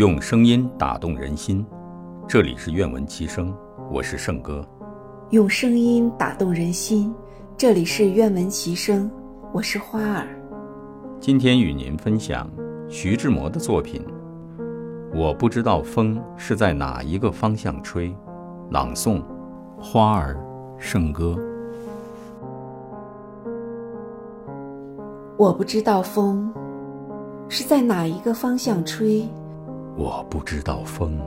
用声音打动人心，这里是愿闻其声，我是圣哥。用声音打动人心，这里是愿闻其声，我是花儿。今天与您分享徐志摩的作品《我不知道风是在哪一个方向吹》，朗诵花儿、圣哥。我不知道风是在哪一个方向吹，我不知道风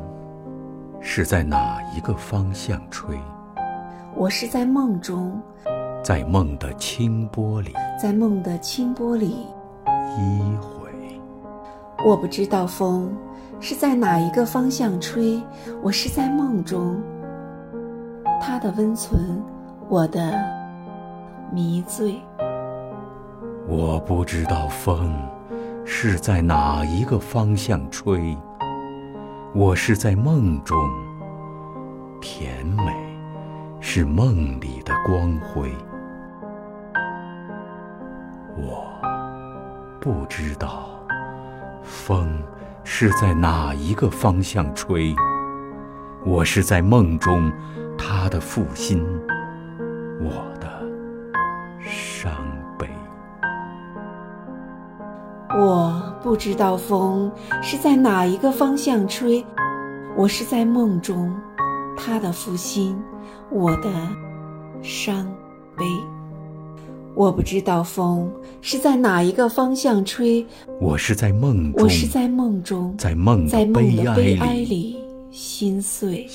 是在哪一个方向吹。我是在梦中，在梦的清波里，在梦的清波里依回。我不知道风是在哪一个方向吹，我是在梦中，它的温存，我的迷醉。我不知道风是在哪一个方向吹，我是在梦中，甜美是梦里的光辉。我不知道风是在哪一个方向吹，我是在梦中，它的负心，我的伤悲。我不知道风是在哪一个方向吹，我是在梦中，他的负心，我的伤悲。我不知道风是在哪一个方向吹，我是在梦中，在梦的悲哀里心碎，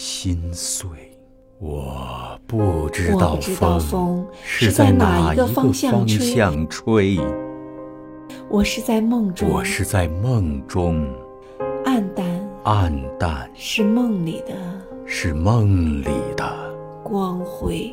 我不知道风是在哪一个方向吹，我是在梦中，暗淡是梦里的光辉。